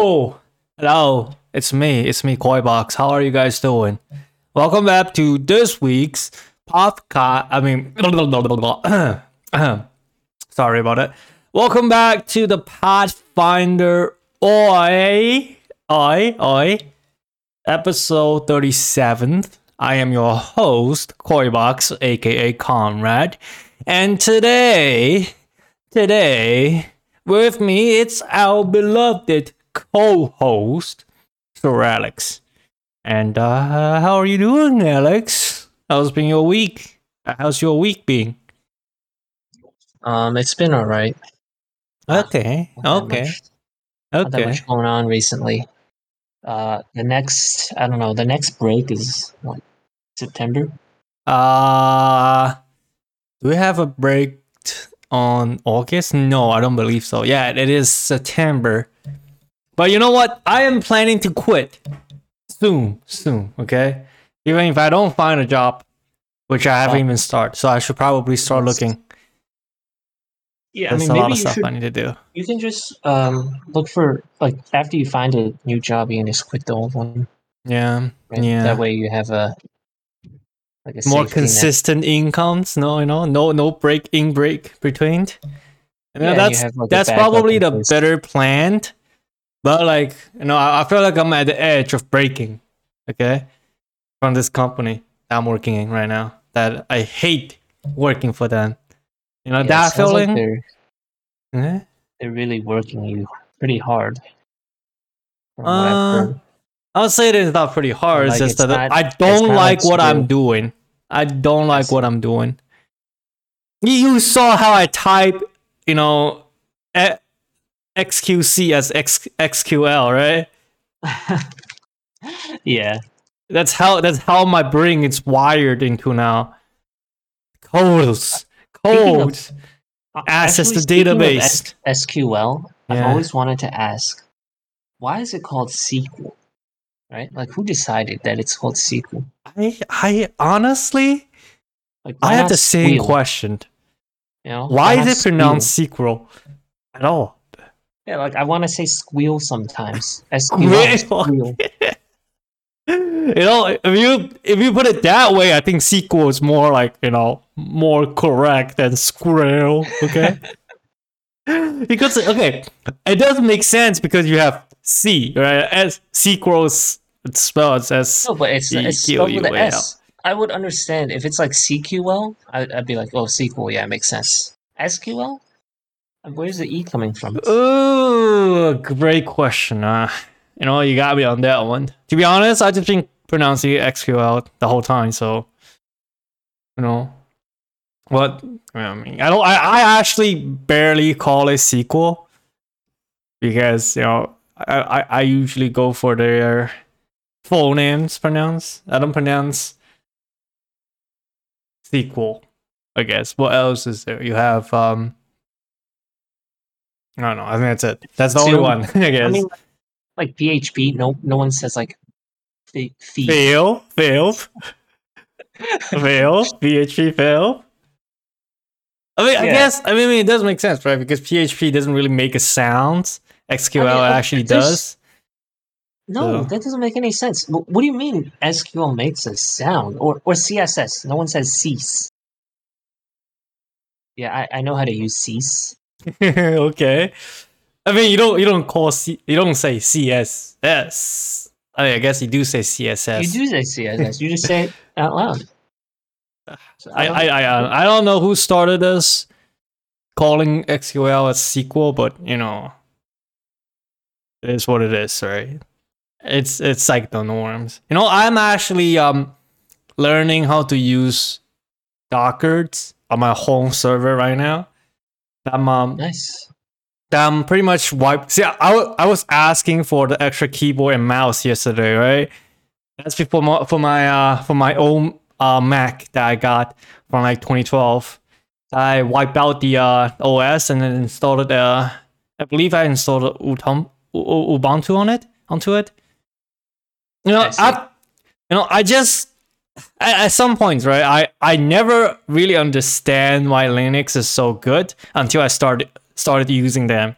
Hello, it's me, Koi Box. How are you guys doing? Welcome back to this week's podcast. Sorry about it. Welcome back to the Pathfinder Oi, episode 37. I am your host, Koi Box, aka Conrad, and today. With me, it's our beloved co-host, Sir Alex. And how are you doing, Alex? How's your week been? It's been all right. Not that much going on recently. The next break is what, September? Do we have a break on August? No, I don't believe so. Yeah, it is September. But you know what? I am planning to quit soon, okay? Even if I don't find a job, which I haven't even started, so I should probably start looking. Yeah, there's a lot of stuff I need to do. You can just look for, after you find a new job, you can just quit the old one. Yeah, right? Yeah. That way you have a more consistent incomes, no break between. Yeah, that's probably the better plan. But I feel like I'm at the edge of breaking, okay, from this company I'm working in right now. That I hate working for them. That feeling. Like they're really working you pretty hard. I'll say it's not pretty hard. It's just that I don't like what I'm doing. You saw how I type, XQC as XQL, right? Yeah. That's how my brain is wired into now. Codes. Access the database. SQL. Yeah. I've always wanted to ask, why is it called SQL? Right? Who decided that it's called SQL? I honestly, I have the same question. Why is it pronounced SQL at all? Yeah, I want to say squeal sometimes. Squeal. If you put it that way, I think SQL is more more correct than squirrel. Okay. Because it doesn't make sense because you have C, right? As SQL, it's spelled as SQL. I would understand if it's CQL. I'd be like, oh, SQL, yeah, it makes sense. SQL? Where's the E coming from? Oh, great question. You got me on that one. To be honest, I just been pronouncing XQL the whole time, so what I mean, I actually barely call it SQL because I usually go for their full names pronounced. I don't pronounce SQL, I guess. What else is there? You have I don't know. I think that's it. That's the only one, I guess. I mean, PHP. No one says fail. PHP fail. I guess it does make sense, right? Because PHP doesn't really make a sound. XQL actually does. No, that doesn't make any sense. What do you mean SQL makes a sound? Or CSS. No one says cease. Yeah, I know how to use cease. Okay. You don't say CSS. I guess you do say CSS. You do say CSS. You just say it out loud. So I don't know who started us calling SQL as SQL, but it is what it is, right? It's the norms. I'm actually learning how to use Docker on my home server right now. Nice. I'm pretty much wiped. See, I was asking for the extra keyboard and mouse yesterday, right? That's for my own Mac that I got from 2012. I wiped out the OS and then installed it. I believe I installed Ubuntu onto it. At some points, right? I never really understand why Linux is so good until I started using them.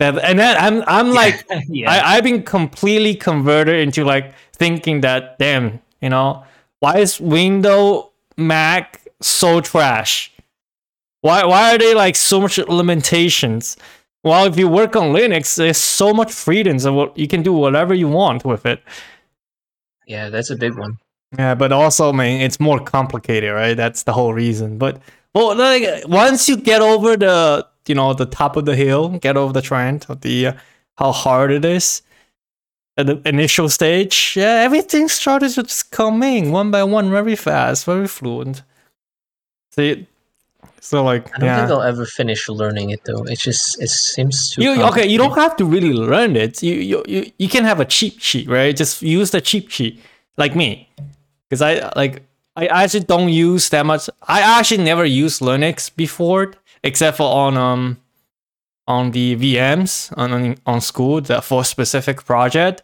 And then I'm like, yeah. I've been completely converted into like thinking that, damn, you know, why is Windows, Mac so trash? Why are they like so much limitations? Well, if you work on Linux, there's so much freedom, so you can do whatever you want with it. Yeah, that's a big one. Yeah, but also, man, it's more complicated, right? That's the whole reason. But well, like once you get over the, you know, the top of the hill, get over the trend of the how hard it is at the initial stage, yeah, everything started just coming one by one, very fast, very fluent. See, so like I don't think I'll ever finish learning it though. It's just it seems too complicated. Okay, you don't have to really learn it. You can have a cheat sheet, right? Just use the cheat sheet, like me, because I actually don't use that much. I actually never used Linux before, except for on the VMs on school for specific project.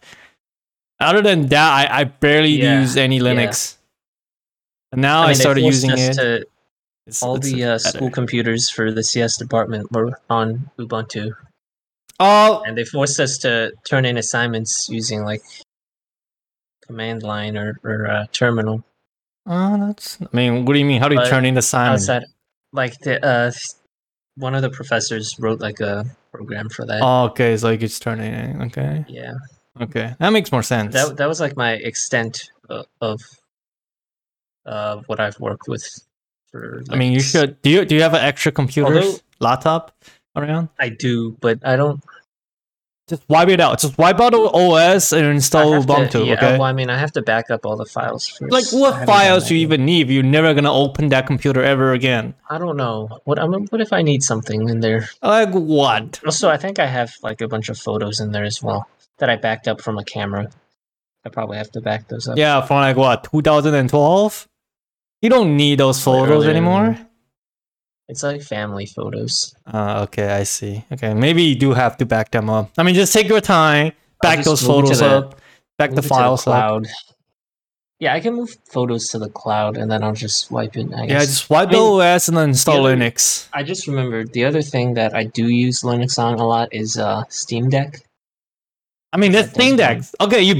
Other than that, I barely use any Linux. Yeah. And now I started using it. School computers for the CS department were on Ubuntu. Oh, and they forced us to turn in assignments using like command line or terminal. Oh, what do you mean? How do you turn in assignments? Like the one of the professors wrote like a program for that. Oh, okay, so like it's turning in. Okay. Yeah. Okay, that makes more sense. That was like my extent of what I've worked with. For Linux. I mean, you should. Do you have an extra computer, laptop around? I do, but I don't. Just wipe it out. Just wipe out the OS and install Ubuntu. Yeah, okay. Well, I mean, I have to back up all the files first. Like, what files do you even need? You're never gonna open that computer ever again. I don't know. What if I need something in there? Like what? Also, I think I have like a bunch of photos in there as well that I backed up from a camera. I probably have to back those up. Yeah, from like what 2012. You don't need those photos anymore. It's like family photos. Okay, I see. Okay, maybe you do have to back them up. I mean, just take your time, back those photos up, back the files up. Yeah, I can move photos to the cloud, and then I'll just wipe it. I guess. Yeah, just wipe the OS and then install Linux. I just remembered the other thing that I do use Linux on a lot is Steam Deck. I mean, that Steam Deck. Okay, you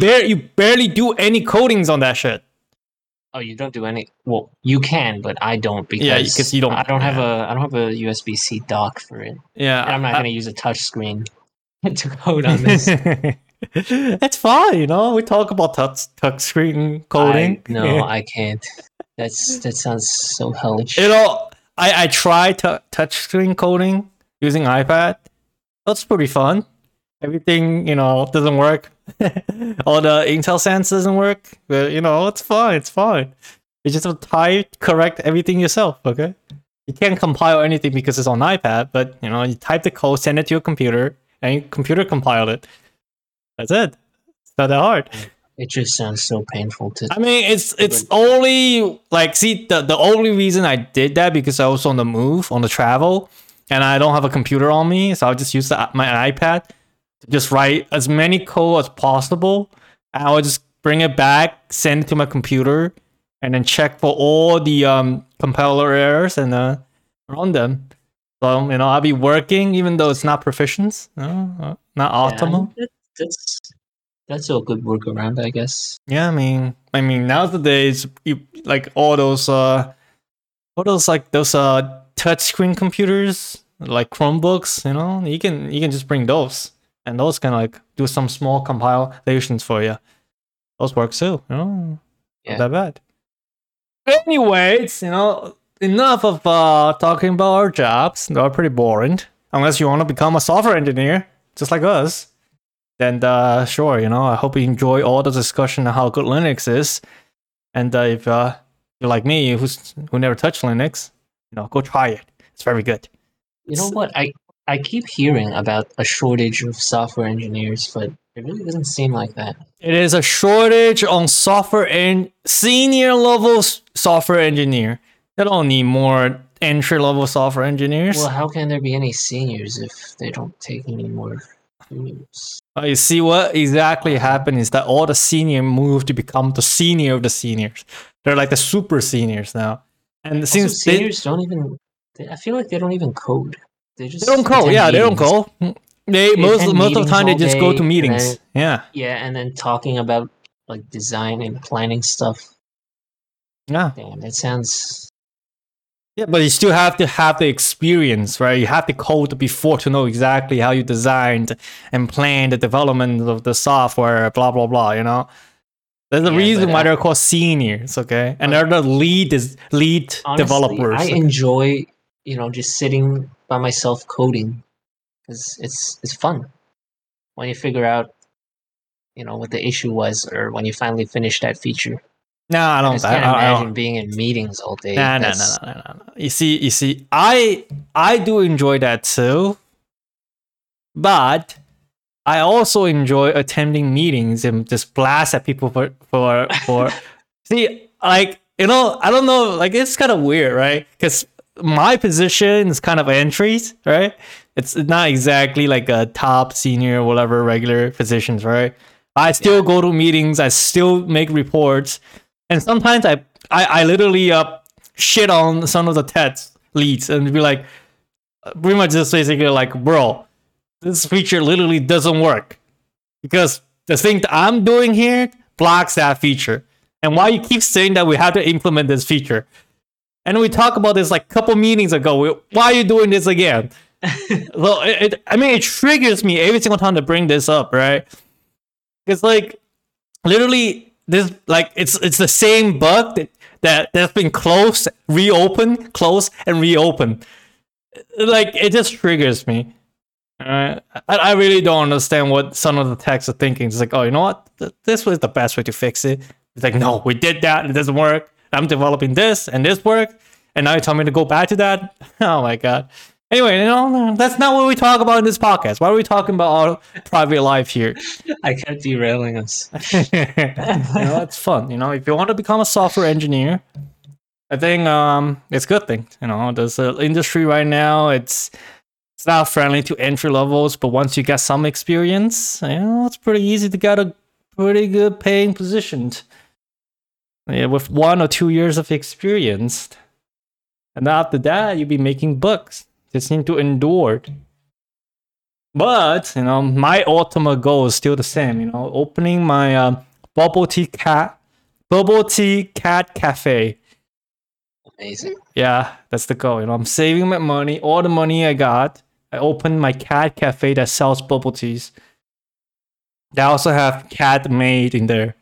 barely do any codings on that shit. Oh, you don't do any. Well, you can, but I don't because you don't. I don't have a USB-C dock for it. Yeah, and I'm not going to use a touchscreen to code on this. That's fine, you know. We talk about touchscreen coding. I can't. That sounds so hellish. You know, I tried touchscreen coding using iPad. That's pretty fun. Everything, you know, doesn't work. All the Intel sense doesn't work. But, you know, it's fine. You just have to type, correct everything yourself, okay? You can't compile anything because it's on iPad, but, you know, you type the code, send it to your computer, and your computer compiled it. That's it. It's not that hard. It just sounds so painful to... I mean, it's only... Like, see, the only reason I did that because I was on the move, on the travel, and I don't have a computer on me, so I'll just use my iPad... Just write as many code as possible. I would just bring it back, send it to my computer, and then check for all the compiler errors and run them. So, you know, I'll be working even though it's not proficient, not optimal. Yeah, that's a good workaround, I guess. Yeah, I mean, nowadays you like all those touchscreen computers like Chromebooks. You know, you can just bring those. And those can like do some small compilations for you. Those work too, you know? Yeah. Not that bad. Anyways, you know, enough of talking about our jobs. They're pretty boring. Unless you want to become a software engineer, just like us. Then sure, you know, I hope you enjoy all the discussion on how good Linux is. And if you're like me, who never touched Linux, you know, go try it. It's very good. You know what? I keep hearing about a shortage of software engineers, but it really doesn't seem like that. It is a shortage on software and senior level software engineer. They don't need more entry level software engineers. Well, how can there be any seniors if they don't take any more juniors? You see, what exactly happened is that all the senior moved to become the senior of the seniors. They're like the super seniors now. And also, since seniors don't even, I feel like they don't even code. They don't code. Yeah, they don't code. Most of the time they just go to meetings. And then, yeah, and then talking about like design and planning stuff. Yeah. Damn, that sounds. Yeah, but you still have to have the experience, right? You have to code before to know exactly how you designed and planned the development of the software, blah, blah, blah, you know? There's a reason why they're called seniors, okay? And they're the lead honestly, developers. I enjoy, just sitting by myself coding because it's fun. When you figure out, what the issue was or when you finally finish that feature. No, I don't. I can't imagine being in meetings all day. No. You see, I do enjoy that too, but I also enjoy attending meetings and just blast at people for see, like, I don't know, like, it's kind of weird, right? Because my position is kind of entries, right? It's not exactly like a top senior, whatever, regular positions, right? I still go to meetings. I still make reports. And sometimes I literally shit on some of the test leads and be like, pretty much just basically like, bro, this feature literally doesn't work because the thing that I'm doing here blocks that feature. And why you keep saying that we have to implement this feature? And we talked about this like a couple meetings ago. Why are you doing this again? So it triggers me every single time to bring this up, right? It's like literally. This like it's the same bug that's been closed, reopened, closed, and reopened. Like it just triggers me. I really don't understand what some of the techs are thinking. It's like, oh, you know what? This was the best way to fix it. It's like, no, we did that. It doesn't work. I'm developing this, and this worked. And now you tell me to go back to that. Oh my god. Anyway, that's not what we talk about in this podcast. Why are we talking about our private life here? I kept derailing us. It's fun. If you want to become a software engineer, I think it's a good thing. There's an industry right now. It's not friendly to entry levels, but once you get some experience, it's pretty easy to get a pretty good paying position. Yeah, with 1 or 2 years of experience, and after that, you'll be making bucks. Just need to endure it. But, my ultimate goal is still the same, opening my bubble tea cat cafe. Amazing. Yeah, that's the goal. I'm saving my money, all the money I got. I opened my cat cafe that sells bubble teas. They also have cat maid in there.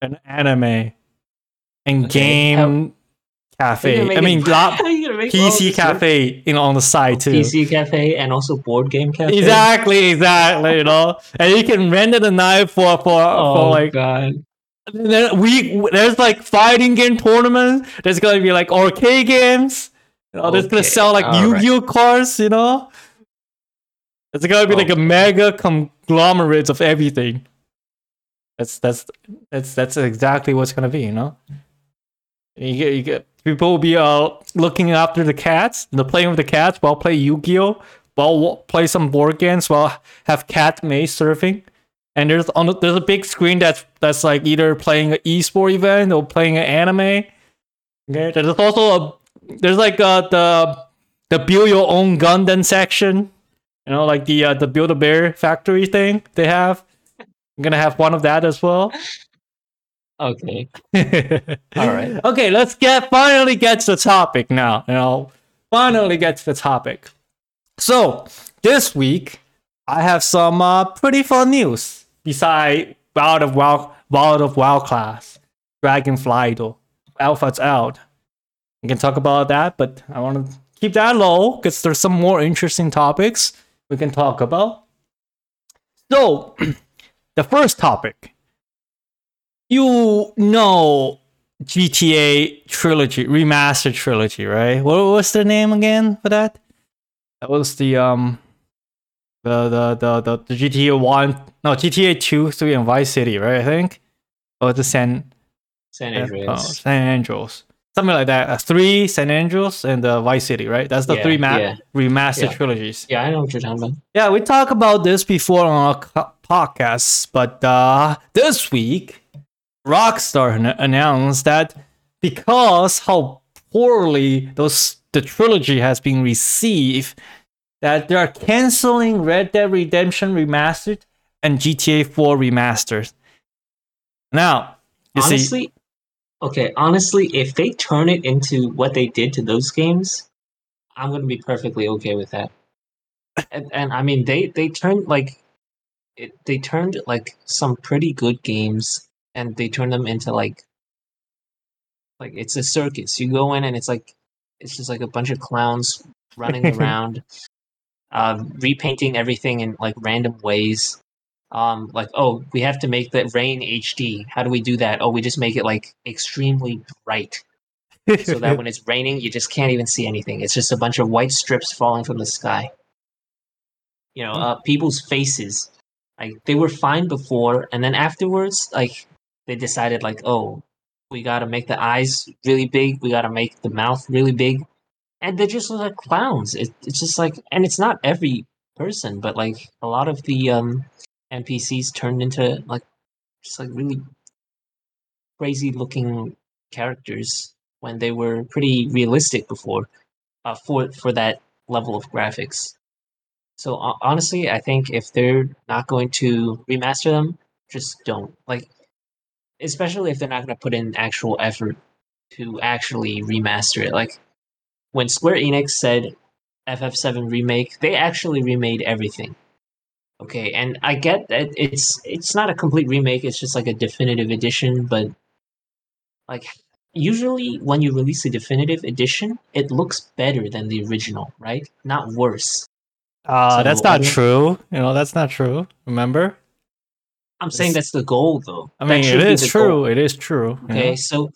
An anime. And game cafe. PC cafe, on the side too. PC cafe and also board game cafe. Exactly. And you can rent it a night for like. God. There's like fighting game tournaments. There's gonna be like arcade games. There's gonna sell like Yu-Gi-Oh cards. It's gonna be like a mega conglomerate of everything. That's exactly what's gonna be. You get. People will be looking after the cats, playing with the cats, while play Yu-Gi-Oh, while play some board games, while have cat maze surfing. And there's a big screen that's like either playing an esport event or playing an anime. Okay, there's also the build your own Gundam section, like the Build-A-Bear factory thing they have. I'm gonna have one of that as well. Okay. All right. Okay, let's finally get to the topic now. Finally get to the topic. So this week I have some pretty fun news besides Wild of Wild class, Dragonfly Idol, Alpha's out. We can talk about that, but I want to keep that low because there's some more interesting topics we can talk about. So the first topic. GTA trilogy, remastered trilogy, right? What was the name again for that? That was the GTA 1, no, GTA 2, 3, and Vice City, right? I think, or the San Andreas, San Andreas, something like that. 3 San Andreas and Vice City, right? That's the remastered trilogies. Yeah, I know what you're talking about. Yeah, we talked about this before on our podcast, but this week. Rockstar announced that because how poorly the trilogy has been received, that they are canceling Red Dead Redemption Remastered and GTA 4 Remastered. Now, honestly, if they turn it into what they did to those games, I'm going to be perfectly okay with that. And I mean, they turned some pretty good games, and they turned them into like it's a circus. You go in, and it's just a bunch of clowns running around, repainting everything in random ways. We have to make the rain HD. How do we do that? Oh, we just make it extremely bright, so that when it's raining, you just can't even see anything. It's just a bunch of white strips falling from the sky. You know, people's faces, they were fine before, and then afterwards, they decided, oh, we got to make the eyes really big, we got to make the mouth really big, and they just look like clowns. It's just and it's not every person, but a lot of the NPCs turned into just really crazy looking characters when they were pretty realistic before, for that level of graphics. So honestly, I think if they're not going to remaster them, just don't. Especially if they're not going to put in actual effort to actually remaster it. When Square Enix said FF7 remake, they actually remade everything. Okay, and I get that it's not a complete remake, it's just a definitive edition, but usually when you release a definitive edition, it looks better than the original, right? Not worse. That's not true. You know, that's not true. Remember? I'm saying that's the goal, though. I mean, it is true. Goal. It is true. Okay, so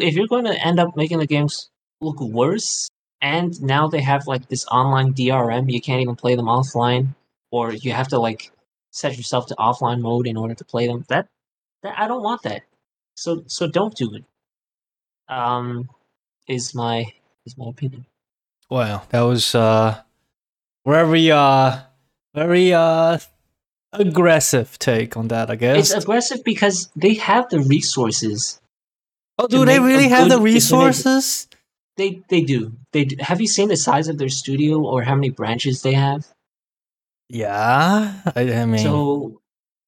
if you're going to end up making the games look worse, and now they have this online DRM, you can't even play them offline, or you have to set yourself to offline mode in order to play them. That I don't want that. So don't do it. Is my opinion. Well, that was very aggressive take on that, I guess. It's aggressive because they have the resources. Oh, do they really have the resources? They do. They do. Have you seen the size of their studio or how many branches they have? Yeah, I mean. So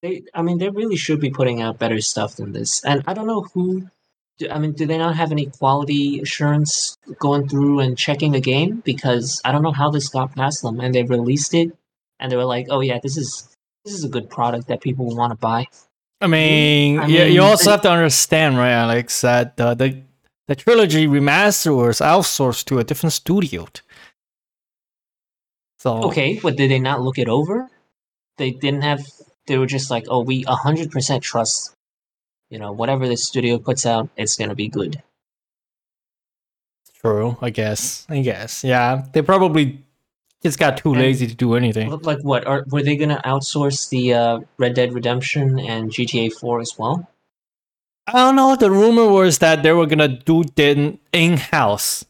they really should be putting out better stuff than this. And I don't know do they not have any quality assurance going through and checking the game? Because I don't know how this got past them, and they released it, and they were like, oh yeah, this is a good product that people will want to buy. I mean, you also have to understand, right, Alex, that the trilogy remaster was outsourced to a different studio. So okay, but did they not look it over? They didn't have... They were just like, oh, we 100% trust... You know, whatever the studio puts out, it's going to be good. True, I guess. Yeah, they probably just got too lazy to do anything. What? Were they going to outsource the Red Dead Redemption and GTA 4 as well? I don't know. The rumor was that they were going to do it in-house.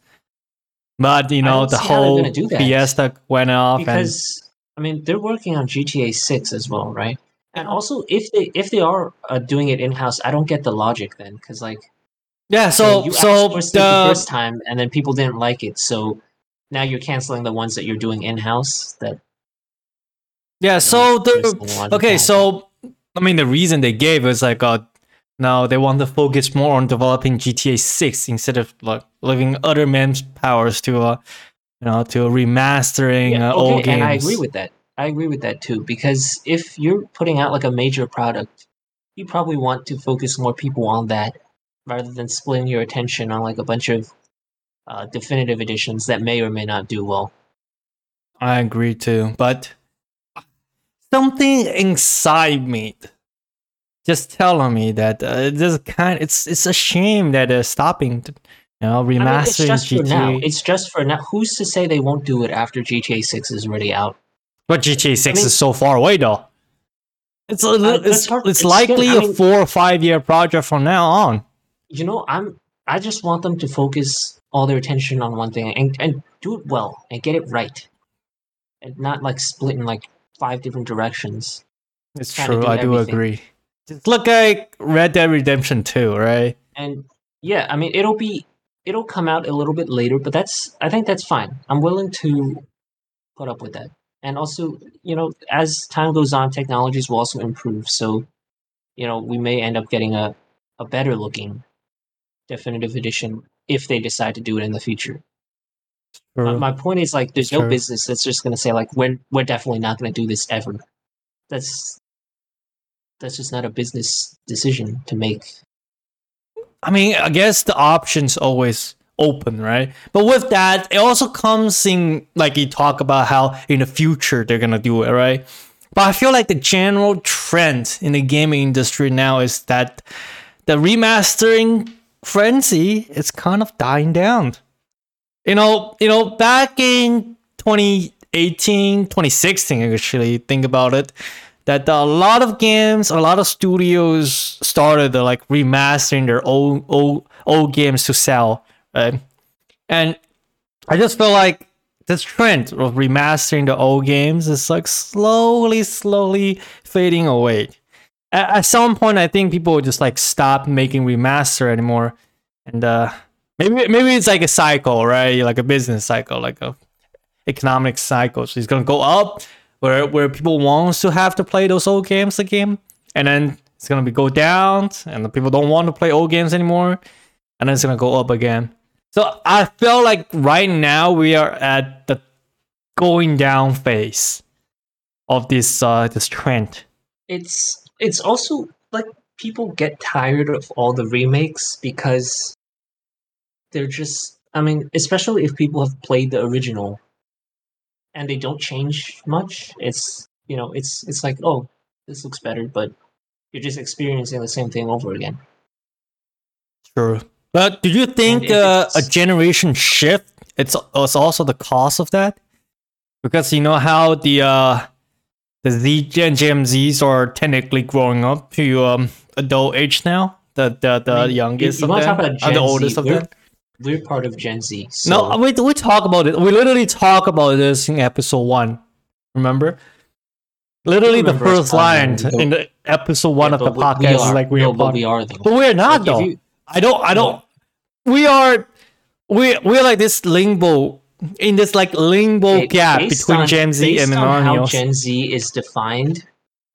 But, you know, the whole fiesta went off. Because, they're working on GTA 6 as well, right? And also, if they are doing it in house, I don't get the logic then, because yeah. So the first time, and then people didn't like it, so now you're canceling the ones that you're doing in house. The reason they gave was no, they want to focus more on developing GTA 6 instead of leaving other men's powers to to remastering old games. And I agree with that. I agree with that too, because if you're putting out a major product, you probably want to focus more people on that rather than splitting your attention on a bunch of definitive editions that may or may not do well. I agree too, but something inside me just telling me that it's a shame that they're stopping. Remastering it's just GTA. For now. It's just for now. Who's to say they won't do it after GTA 6 is already out? But GTA 6 is so far away, though. It's likely a 4 or 5 year project from now on. You know, I just want them to focus all their attention on one thing and do it well and get it right, and not split in 5 different directions. It's true. I do agree. Just look at Red Dead Redemption 2, right? And yeah, it'll come out a little bit later, but I think that's fine. I'm willing to put up with that. And also, you know, as time goes on, technologies will also improve. So, you know, we may end up getting a better looking definitive edition if they decide to do it in the future. Sure. My point is, like, there's no business that's just going to say, like, we're definitely not going to do this ever. That's just not a business decision to make. I mean, I guess the option's always open, right? But with that, it also comes in, like, you talk about how in the future they're going to do it, right? But I feel like the general trend in the gaming industry now is that the remastering frenzy is kind of dying down. You know, back in 2018, 2016, actually, think about it, that a lot of games, a lot of studios started like remastering their old games to sell, right? And I just feel like this trend of remastering the old games is like slowly fading away. At some point, I think people will just like stop making remaster anymore, and maybe it's like a cycle, right? Like a business cycle, like a economic cycle. So it's gonna go up where people want to have to play those old games again, and then it's gonna go down, and the people don't want to play old games anymore, and then it's gonna go up again. So I feel like right now we are at the going down phase of this this trend. It's also like people get tired of all the remakes because they're just, I mean, especially if people have played the original and they don't change much, it's, you know, it's like, oh, this looks better, but you're just experiencing the same thing over again. Sure. But do you think a generation shift, it's also the cause of that? Because you know how the Z and Gen Zs are technically growing up to adult age now. The youngest of them, the oldest of them. We're part of Gen Z. So. No, we talk about it. We literally talk about this in episode 1. Remember? Literally, the first line in the episode 1 of the podcast is like we are. But we are, but we're not though. I don't. We're like this limbo. In this like limbo gap between Gen Z and millennials. How Gen Z is defined,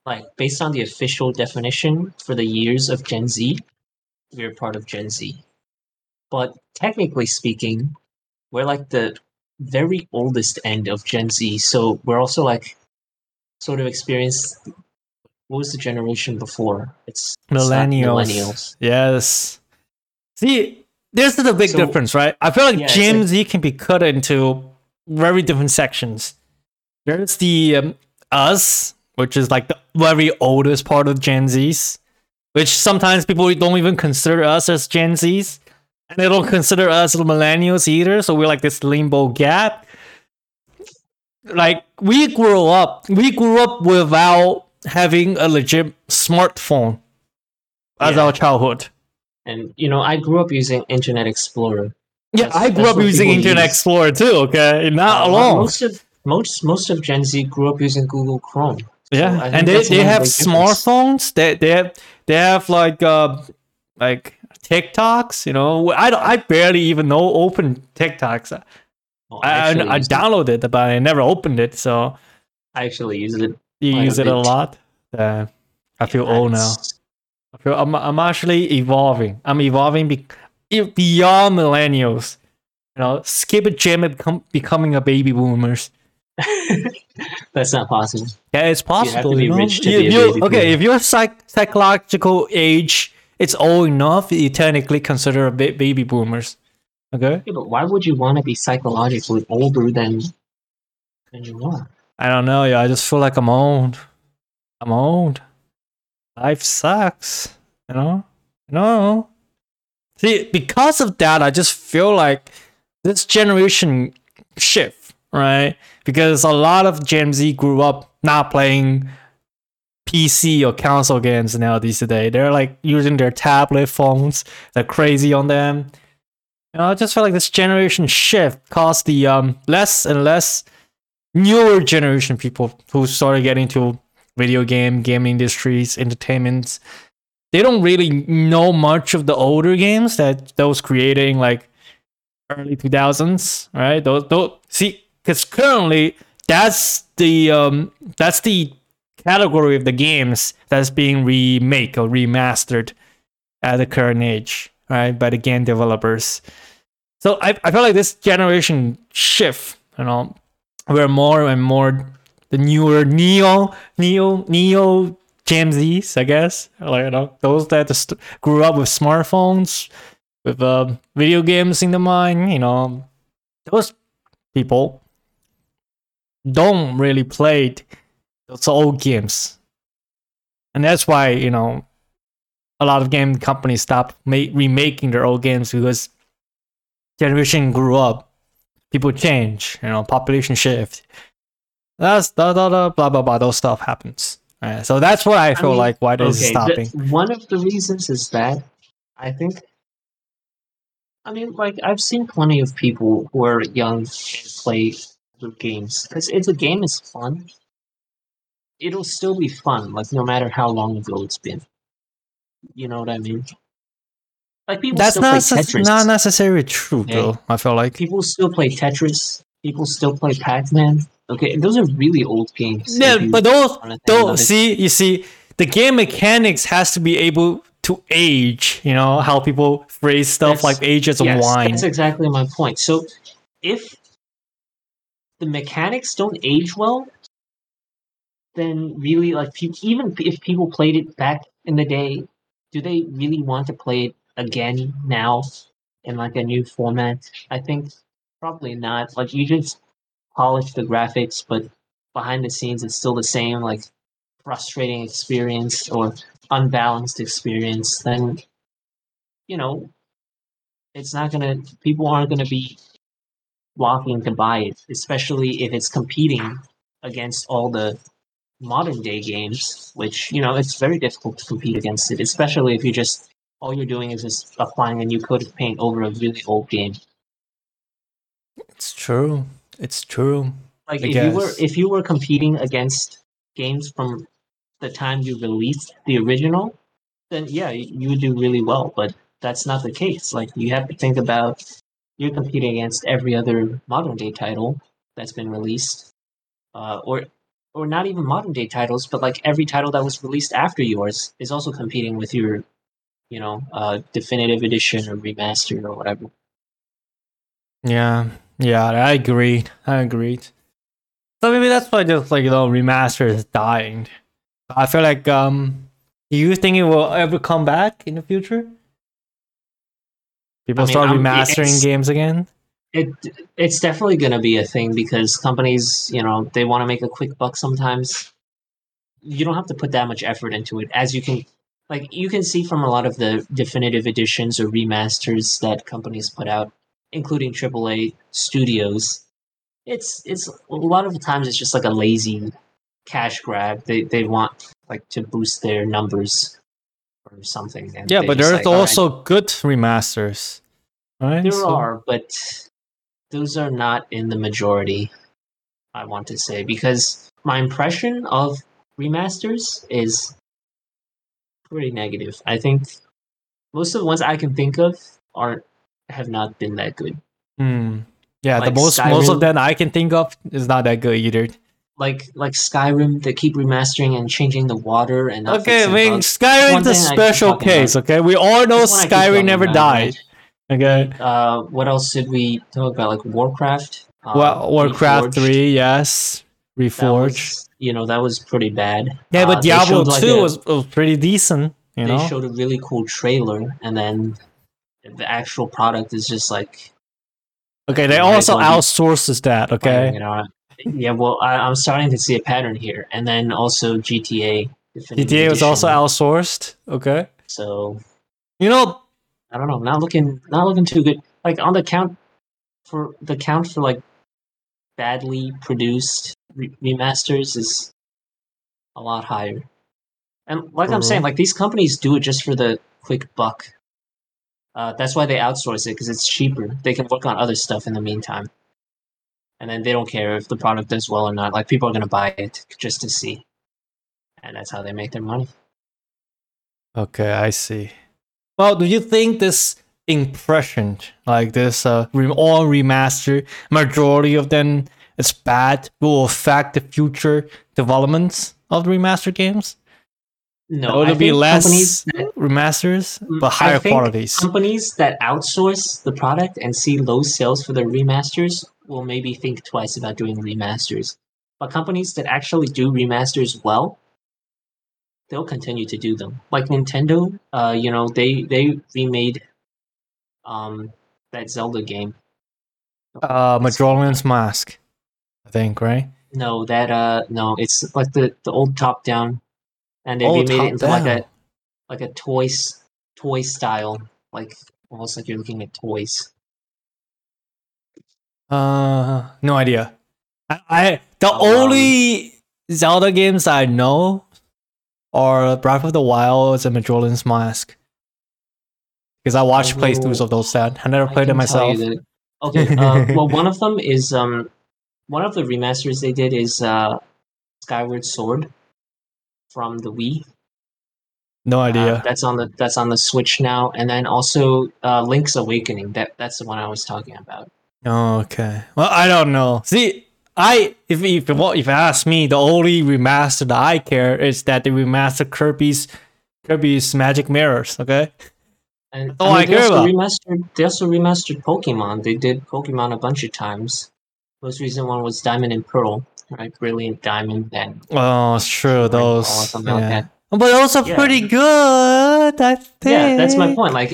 like based on the official definition for the years of Gen Z, we're part of Gen Z. But technically speaking, we're like the very oldest end of Gen Z, so we're also like sort of experienced. What was the generation before? It's millennials. Yes. See. This is the big difference, right? I feel like Gen Z can be cut into very different sections. There's the us, which is like the very oldest part of Gen Zs, which sometimes people don't even consider us as Gen Zs. And they don't consider us millennials either. So we're like this limbo gap. Like, we grew up without having a legit smartphone as our childhood. And, you know, I grew up using Internet Explorer. Yeah, I grew up using Internet Explorer too, okay? Not alone. Most of Gen Z grew up using Google Chrome. Yeah, and they have smartphones. They have like TikToks, you know. I barely even know open TikToks. I downloaded it, but I never opened it, so... I actually use it. You use it a lot? Yeah. I feel old now. I'm actually evolving. I'm evolving beyond millennials. You know, skip a gym and becoming a baby boomers. That's not possible. Yeah, it's possible. You have to be rich to be a baby boomer. If your psychological age is old enough, you technically consider a baby boomers. Okay. Yeah, but why would you want to be psychologically older than you are? I don't know. Yeah, I just feel like I'm old. I'm old. Life sucks, you know? No. See, because of that, I just feel like this generation shift, right? Because a lot of Gen Z grew up not playing PC or console games now these days. They're like using their tablet phones. They're crazy on them. You know, I just feel like this generation shift caused the less and less newer generation people who started getting into video game, gaming industries, entertainments. They don't really know much of the older games that those creating like early 2000s, right? Those see, because currently that's that's the category of the games that's being remade or remastered at the current age, right, by the game developers. So I feel like this generation shift, you know, where more and more the newer neo Gen Zs, I guess, like, you know, those that just grew up with smartphones, with video games in the mind, you know, those people don't really play those old games, and that's why, you know, a lot of game companies stopped remaking their old games, because generation grew up, people change, you know, population shift, that's blah blah blah, those stuff happens. So that's what I feel like. Why does it stopping? One of the reasons is that I think, I mean, like, I've seen plenty of people who are young and play games, because if a game is fun, it'll still be fun, like, no matter how long ago it's been. You know what I mean? Like, people still play Tetris. That's not necessarily true, though. I feel like people still play Tetris. People still play Pac-Man. Okay, those are really old games. Yeah, but those see, the game mechanics has to be able to age. You know how people phrase stuff like age as a wine. That's exactly my point. So if the mechanics don't age well, then really, like, even if people played it back in the day, do they really want to play it again now in, like, a new format? I think probably not. Like, you just polish the graphics, but behind the scenes it's still the same, like, frustrating experience or unbalanced experience, then, you know, it's not gonna, people aren't gonna be walking to buy it, especially if it's competing against all the modern day games, which, you know, it's very difficult to compete against it, especially if you just, all you're doing is just applying a new coat of paint over a really old game. It's true. It's true. Like, if you were competing against games from the time you released the original, then yeah, you would do really well. But that's not the case. Like, you have to think about, you're competing against every other modern day title that's been released, or not even modern day titles, but like every title that was released after yours is also competing with your, you know, definitive edition or remastered or whatever. Yeah. Yeah, I agreed. So maybe that's why just, like, you know, remaster is dying. I feel like, do you think it will ever come back in the future? People start remastering games again? It's definitely going to be a thing, because companies, you know, they want to make a quick buck sometimes. You don't have to put that much effort into it, as you can, like, you can see from a lot of the definitive editions or remasters that companies put out, including AAA studios. It's a lot of the times it's just like a lazy cash grab. They want, like, to boost their numbers or something. And yeah, but there's like, also good remasters. Right? There are, but those are not in the majority, I want to say, because my impression of remasters is pretty negative. I think most of the ones I can think of have not been that good. Yeah, like the most of them I can think of is not that good either. Like Skyrim, they keep remastering and changing the water and Skyrim's a special case. Okay, we all know Skyrim never died. Okay. What else did we talk about? Like Warcraft. Warcraft 3, yes, Reforged. That was pretty bad. Yeah, but Diablo 2 was pretty decent. They showed a really cool trailer, and then the actual product is just like... Okay, they also outsources that, okay? Yeah, well, I'm starting to see a pattern here. And then also GTA. GTA was also outsourced, okay? So... You know... I don't know, not looking too good. Like, on the count for like, badly produced remasters is a lot higher. And like I'm saying, like, these companies do it just for the quick buck. That's why they outsource it, because it's cheaper. They can work on other stuff in the meantime. And then they don't care if the product does well or not. Like, people are going to buy it just to see. And that's how they make their money. Okay, I see. Well, do you think this impression, like this all remaster, majority of them it's bad will affect the future developments of the remaster games? No, it'll be less remasters, but higher qualities. Companies that outsource the product and see low sales for their remasters will maybe think twice about doing remasters. But companies that actually do remasters well, they'll continue to do them. Like Nintendo, you know, they remade that Zelda game. Majora's Mask, I think, right? No, that no, it's like the old top down. And they made it into like a toy style, like almost like you're looking at toys. No idea. I the only Zelda games I know are Breath of the Wild and Majora's Mask, because I watched playthroughs of those. I never played it myself. Okay, well, one of them is one of the remasters they did is Skyward Sword. From the Wii, no idea. That's on the Switch now, and then also Link's Awakening. That's the one I was talking about. Okay, well, I don't know. See, if you ask me, the only remaster that I care is that they remaster Kirby's Magic Mirrors. Okay, and oh, I mean, they also remastered Pokemon. They did Pokemon a bunch of times. Most recent one was Diamond and Pearl. Right, Brilliant Diamond and sure, those like but those are pretty good, I think. Yeah, that's my point. Like,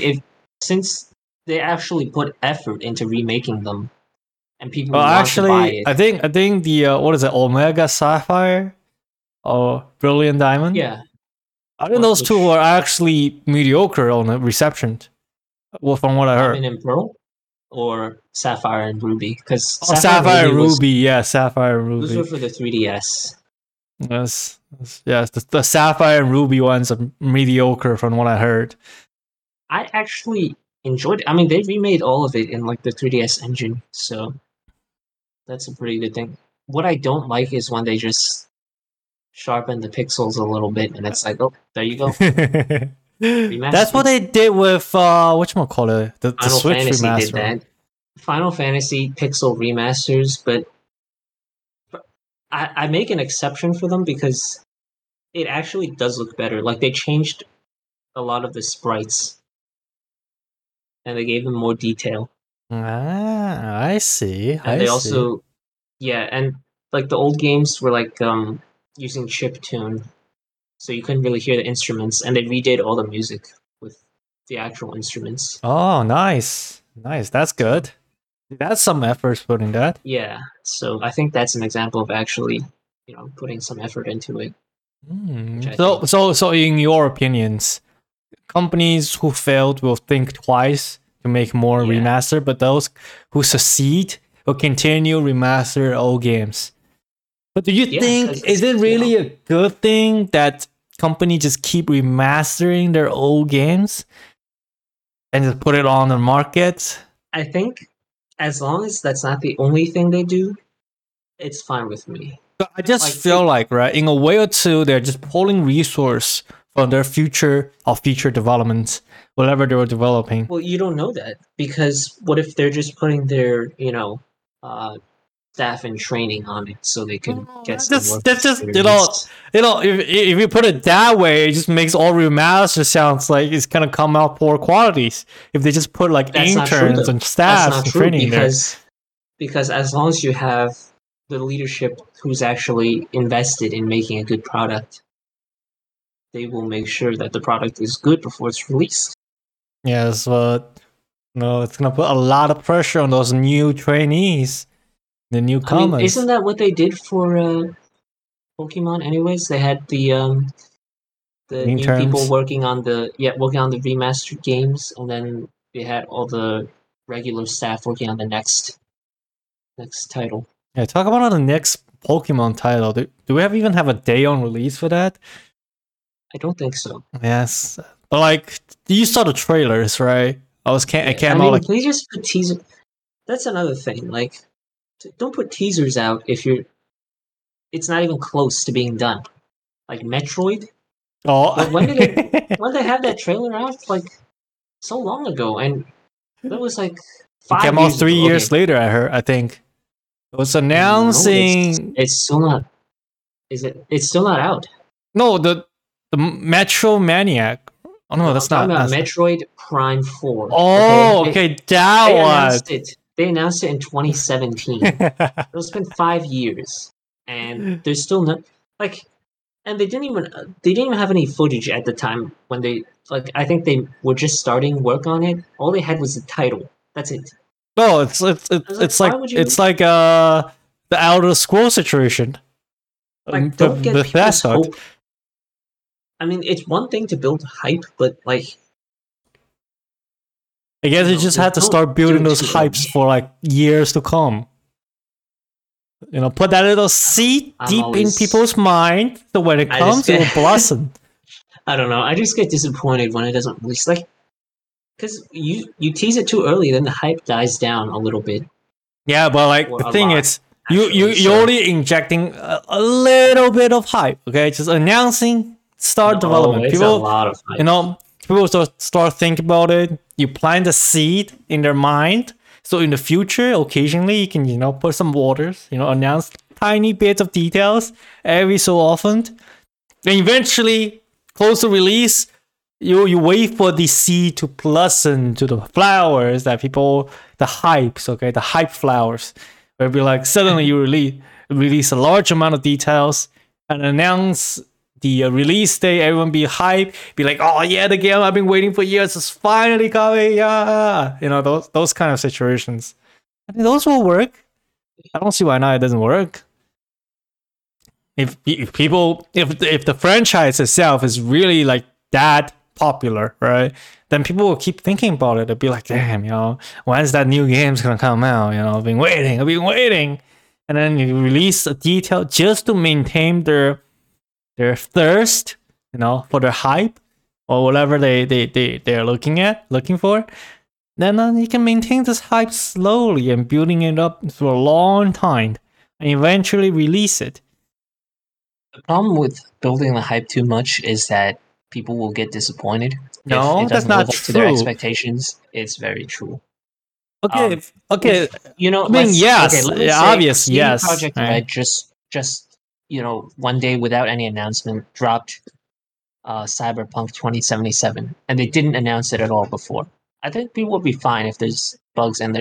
since they actually put effort into remaking them, and people to buy it. I think the what is it, Omega Sapphire or Brilliant Diamond? Yeah, I think those two were actually mediocre on the reception. Well, from what I heard, Diamond and Pearl. Or Sapphire and Ruby, because Sapphire and Ruby. Those were for the 3DS. Yes, the Sapphire and Ruby ones are mediocre, from what I heard. I actually enjoyed it. I mean, they remade all of it in like the 3DS engine, so that's a pretty good thing. What I don't like is when they just sharpen the pixels a little bit, and it's like, oh, there you go. Remastered. That's what they did with whatchamacallit, the Switch Fantasy remaster. Did that. Final Fantasy pixel remasters, but I make an exception for them because it actually does look better. Like, they changed a lot of the sprites and they gave them more detail. Ah, I see. And like the old games were like using chiptune. So you couldn't really hear the instruments, and they redid all the music with the actual instruments. Oh, nice. That's good. That's some effort putting that. Yeah. So I think that's an example of actually, you know, putting some effort into it. So in your opinions, companies who failed will think twice to make more remaster, but those who succeed will continue remaster old games. But do you think, is it really a good thing that company just keep remastering their old games and just put it on the market? I think as long as that's not the only thing they do, it's fine with me. But I just feel like in a way or two, they're just pulling resource from their future developments, whatever they were developing. Well, you don't know that, because what if they're just putting their, you know, staff and training on it so they can get some work. That's just, you know, if you put it that way, it just makes all remasters sounds like it's gonna come out poor qualities. If they just put like interns and staff and training because as long as you have the leadership who's actually invested in making a good product, they will make sure that the product is good before it's released. Yes, but no, it's gonna put a lot of pressure on those new trainees. The newcomers. I mean, isn't that what they did for Pokemon? Anyways, they had the new people working on the remastered games, and then they had all the regular staff working on the next title. Yeah, talk about the next Pokemon title. Do we even have a day on release for that? I don't think so. Yes, but like you saw the trailers, right? Please just put teaser. That's another thing, like. Don't put teasers out if it's not even close to being done. Like Metroid. Oh, like when did they have that trailer out? Like so long ago, and that was like 5 years ago. It came out 3 years later. I think. It was announcing. No, it's still not. Is it? It's still not out. No, the Metro Maniac. Oh no, that's not. That's Metroid Prime 4. Oh, okay, that one. They announced it in 2017. It's been 5 years, and there's still no like. And they didn't even have any footage at the time when they I think they were just starting work on it. All they had was the title. That's it. No, it's like the Elder Scrolls situation. Like, don't get people's hope. I mean, it's one thing to build hype, but like, I guess you just had to start building those hypes for like years to come. You know, put that little seed deep in people's mind, so when it comes, it will blossom. I don't know. I just get disappointed when it doesn't release. Like, because you tease it too early, then the hype dies down a little bit. Yeah, but like the thing is, you're only injecting a little bit of hype. Okay, just announcing development. It's people, a lot of hype. You know, people start thinking about it. You plant a seed in their mind. So in the future, occasionally you can, put some waters, announce tiny bits of details every so often. And eventually, close to release, you wait for the seed to blossom to the flowers that the hypes, the hype flowers. Where it'll be like suddenly you release a large amount of details and announce the release day. Everyone be hyped, be like, oh yeah, the game I've been waiting for years is finally coming, yeah! Those kind of situations. I mean, those will work. I don't see why not it doesn't work. If the franchise itself is really like that popular, right? Then people will keep thinking about it. They'll be like, damn, when is that new game's gonna come out? I've been waiting. And then you release a detail just to maintain their thirst, for their hype or whatever they're looking for, then you can maintain this hype slowly and building it up for a long time and eventually release it. The problem with building the hype too much is that people will get disappointed. No, that's not true. To their expectations, it's very true. Okay, obvious, yes. Project right. Red just one day without any announcement, dropped Cyberpunk 2077, and they didn't announce it at all before. I think people will be fine if there's bugs and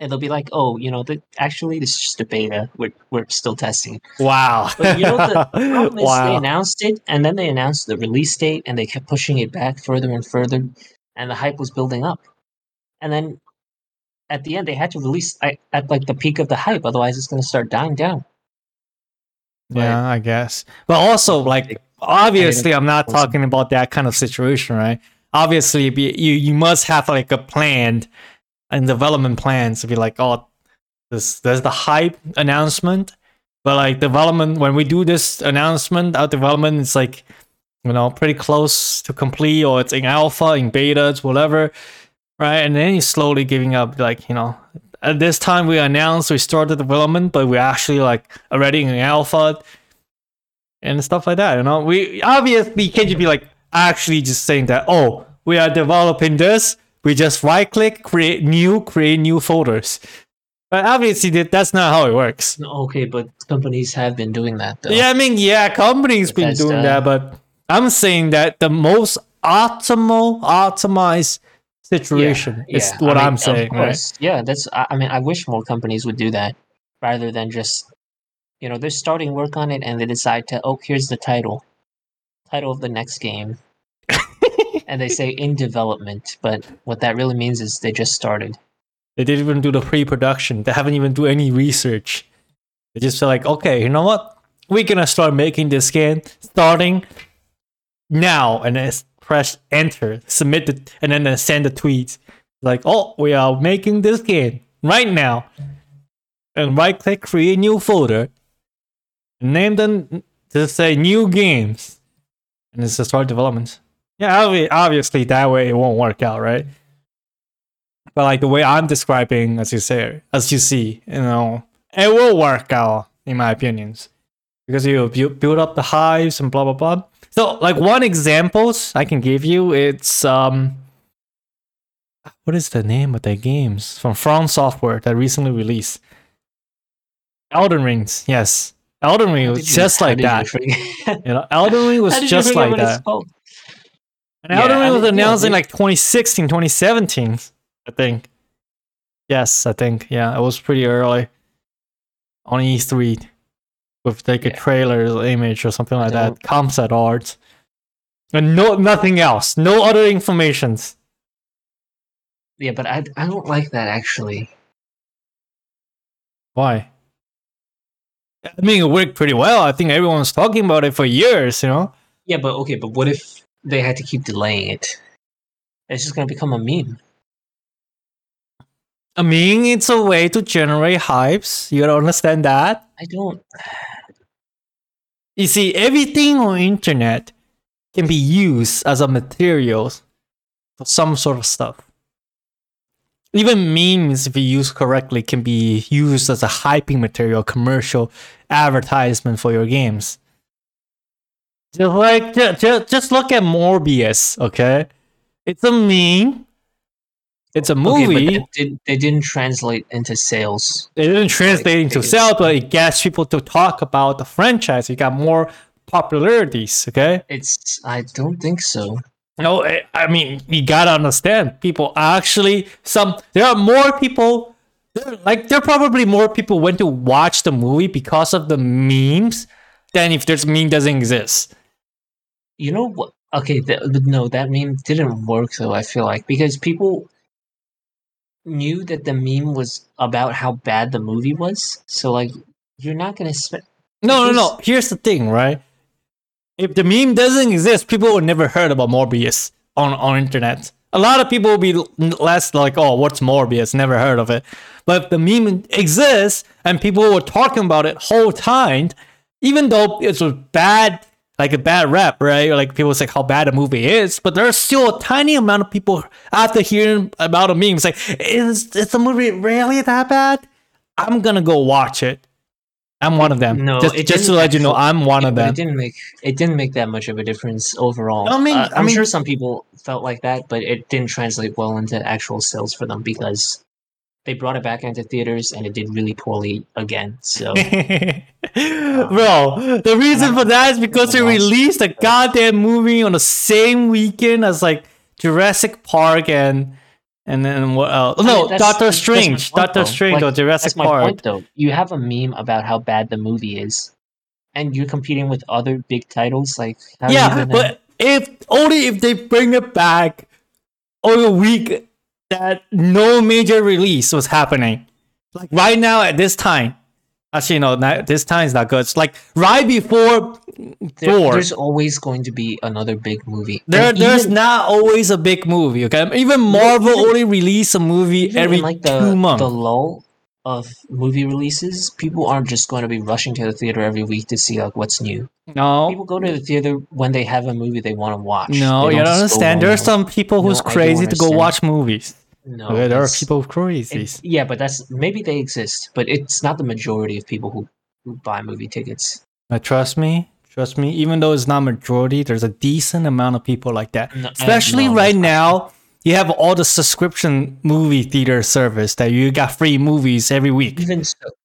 they'll be like, oh, actually, this is just a beta. We're still testing. Wow. But the problem is they announced it, and then they announced the release date, and they kept pushing it back further and further, and the hype was building up. And then at the end, they had to release at like the peak of the hype, otherwise it's going to start dying down. Yeah, I guess. But also, like, obviously, I'm not talking about that kind of situation, right? Obviously, you must have, like, a plan and development plans to be like, oh, there's the hype announcement. But, like, development, when we do this announcement, our development is, like, pretty close to complete, or it's in alpha, in beta, it's whatever, right? And then you're slowly giving up, like, at this time, we announced we started development, but we're actually like already in alpha and stuff like that. We obviously can't just be like actually just saying that. Oh, we are developing this. We just right-click, create new folders. But obviously, that's not how it works. Okay, but companies have been doing that, though. Yeah, companies been doing that, but I'm saying that the most optimized situation is what I'm saying, right? Yeah, that's. I wish more companies would do that rather than just, they're starting work on it and they decide to, here's the title of the next game, and they say in development, but what that really means is they just started. They didn't even do the pre-production. They haven't even do any research. They just feel like, okay, you know what? We're gonna start making this game starting now, and it's. Press enter, submit it, and then send the tweets like, oh, we are making this game right now, and right click, create new folder, name them to say new games, and it's a start development. Yeah, obviously that way it won't work out, right? But like the way I'm describing, as you see, it will work out in my opinions because you build up the hives and blah blah blah. So, like, one example I can give you, it's, what is the name of the games from From Software that recently released? Elden Rings, yes. Elden Ring was just like that. Elden Ring was just like that. And Elden Ring was announced in like 2016, 2017, I think. Yes, I think. Yeah, it was pretty early on E3 with like a trailer image or something like that. Concept art. And nothing else. No other information. Yeah, but I don't like that actually. Why? I mean, it worked pretty well. I think everyone's talking about it for years, you know? Yeah, but okay, but what if they had to keep delaying it? It's just going to become a meme. I mean, it's a way to generate hypes. You don't understand that? I don't. You see, everything on the internet can be used as a material for some sort of stuff. Even memes, if used correctly, can be used as a hyping material, commercial advertisement for your games. Just look at Morbius, okay? It's a meme. It's a movie. Okay, but they didn't translate into sales. They didn't translate into sales, but it gets people to talk about the franchise. You got more popularities, okay? I don't think so. No, I mean, you gotta understand, people actually, there are more people, like, there are probably more people went to watch the movie because of the memes than if this meme doesn't exist. You know what? Okay, no, that meme didn't work, though, I feel like, because people knew that the meme was about how bad the movie was, so, like, you're not gonna spend... No, here's the thing, right? If the meme doesn't exist, people will never heard about Morbius on internet. A lot of people will be less like, oh, what's Morbius? Never heard of it. But if the meme exists and people were talking about it whole time, even though it's a bad rap, right? Like people say how bad a movie is, but there's still a tiny amount of people after hearing about a meme, it's like, is the movie really that bad? I'm gonna go watch it. I'm one of them. No, just to let you know, I'm one of them. It didn't make that much of a difference overall. I'm sure some people felt like that, but it didn't translate well into actual sales for them because they brought it back into theaters and it did really poorly again. So, bro, the reason for that is because they released a goddamn movie on the same weekend as like Jurassic Park and then what else? No, Doctor Strange or Jurassic Park. That's my point, though. You have a meme about how bad the movie is, and you're competing with other big titles. Like, but if they bring it back on a week that no major release was happening, like right now at this time. Actually, no, this time is not good. It's like right before Thor. There's always going to be another big movie. There's not always a big movie, okay? Even Marvel only releases a movie every 2 months. The lull of movie releases, people aren't just going to be rushing to the theater every week to see like what's new. No. People go to the theater when they have a movie they want to watch. No, you don't understand. There are some people who's crazy to go watch movies. No, okay, there are people crazy. Yeah, but maybe they exist, but it's not the majority of people who buy movie tickets. Trust me. Even though it's not majority, there's a decent amount of people like that. No, especially right now, you have all the subscription movie theater service that you got free movies every week.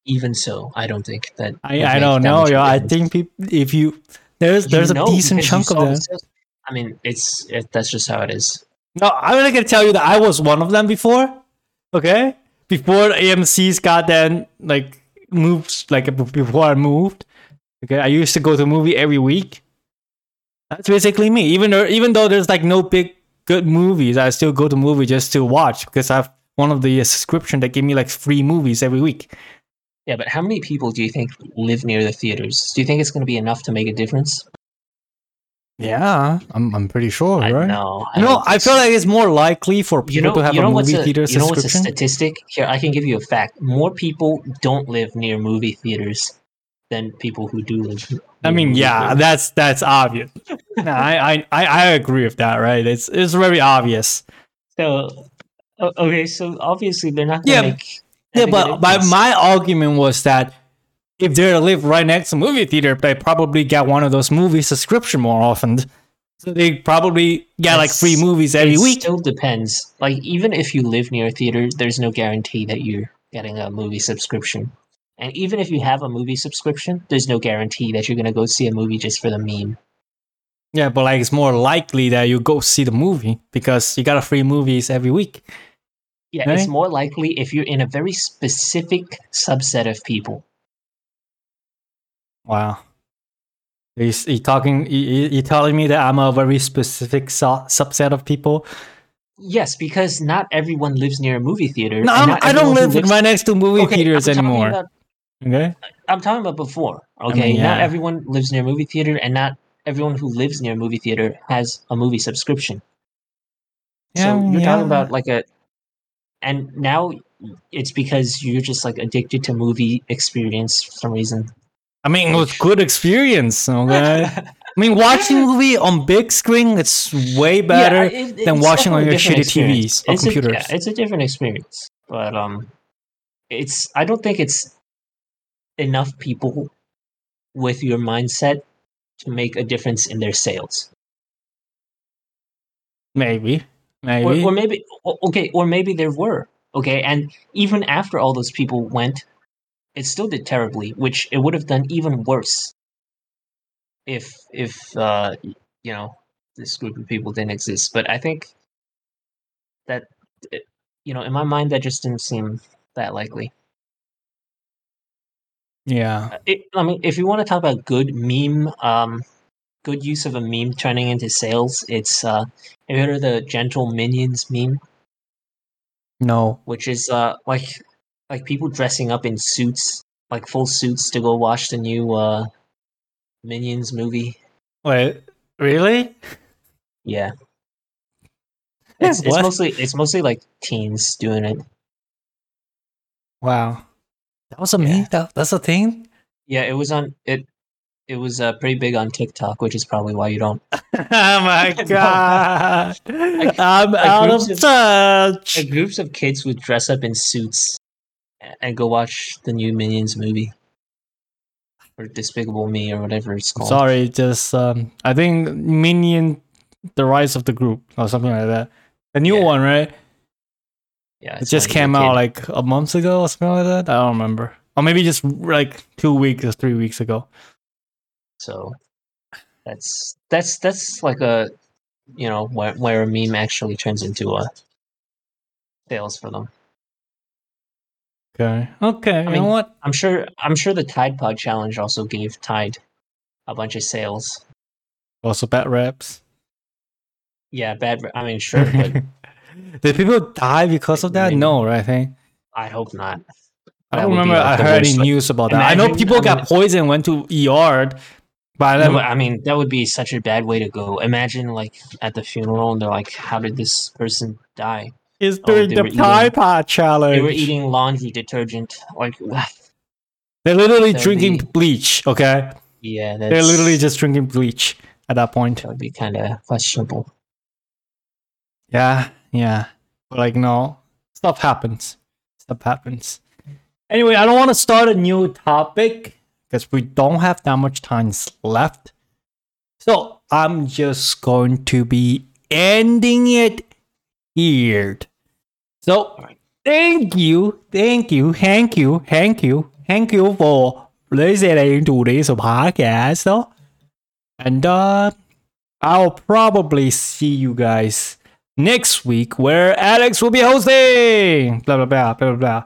Even so, I don't think that. I don't know, yo. I think people, if you there's a decent chunk of them. I mean, that's just how it is. No, I'm not gonna tell you that I was one of them before, okay? Before AMC's goddamn like moves, like before I moved, okay? I used to go to a movie every week. That's basically me. Even though there's like no big good movies, I still go to movie just to watch because I have one of the subscription that give me like free movies every week. Yeah, but how many people do you think live near the theaters? Do you think it's gonna be enough to make a difference? Yeah, I'm pretty sure, right? I feel like it's more likely for people to have a movie theater subscription. You know what's a statistic? Here, I can give you a fact. More people don't live near movie theaters than people who do live near theaters. that's obvious. No, I agree with that, right? It's very obvious. So, okay, so obviously they're not going to make... Yeah, but my argument was that if they live right next to movie theater, they probably get one of those movie subscription more often. So they probably get like free movies every week. It still depends. Like even if you live near a theater, there's no guarantee that you're getting a movie subscription. And even if you have a movie subscription, there's no guarantee that you're going to go see a movie just for the meme. Yeah, but like it's more likely that you go see the movie because you got a free movies every week. Yeah, right? It's more likely if you're in a very specific subset of people. Wow. You're telling me that I'm a very specific subset of people? Yes, because not everyone lives near a movie theater. No, I don't live right next to movie theaters anymore. I'm talking about before. Okay, I mean, yeah. Not everyone lives near a movie theater, and not everyone who lives near a movie theater has a movie subscription. Yeah, so you're talking about like a... And now it's because you're just like addicted to movie experience for some reason. I mean, it was good experience, okay? I mean, watching a movie on big screen, it's way better than watching on your shitty experience. TVs or computers. Yeah, it's a different experience. But it's I don't think it's enough people with your mindset to make a difference in their sales. Maybe. Or maybe there were. Okay, and even after all those people went, it still did terribly, which it would have done even worse if you know, this group of people didn't exist. But I think that, you know, in my mind, that just didn't seem that likely. Yeah. I mean, if you want to talk about good meme, good use of a meme turning into sales, it's, have you heard of the Gentle Minions meme? No. Which is, like people dressing up in suits, like full suits, to go watch the new Minions movie. Wait, really? Yeah. It's mostly like teens doing it. Wow, that was a meme. That's a thing. Yeah, it was on it. It was pretty big on TikTok, which is probably why you don't. Oh my god! I'm out of touch. Groups of kids would dress up in suits and go watch the new Minions movie. Or Despicable Me, or whatever it's called. Sorry, just, I think Minion, The Rise of the Group, or something like that. The new one, right? Yeah. It just came out like a month ago, or something like that? I don't remember. Or maybe just like 2 weeks or 3 weeks ago. So, that's like a, you know, where a meme actually turns into a sales for them. Okay. I mean, you know what? I'm sure the Tide Pod Challenge also gave Tide a bunch of sales. Also bad reps. Yeah, I mean, sure, but did people die because of that? Maybe. No, right? I think. I hope not. I don't remember. I heard any news about that. I know people got poisoned, went to ER. But I mean, that would be such a bad way to go. Imagine like at the funeral, and they're like, "How did this person die?" Is during the Tide Pod Challenge. They were eating laundry detergent. Like, they're literally drinking bleach, okay? Yeah, they're literally just drinking bleach at that point. That would be kind of questionable. Yeah. But like, no. Stuff happens. Anyway, I don't want to start a new topic because we don't have that much time left. So, I'm just going to be ending it here. So, thank you for listening to this podcast. And I'll probably see you guys next week where Alex will be hosting. Blah, blah, blah, blah, blah.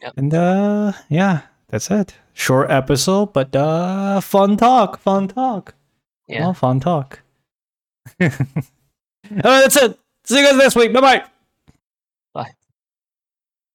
Yep. And yeah, that's it. Short episode, but fun talk. Yeah. Well, fun talk. All right, that's it. See you guys next week. Bye-bye.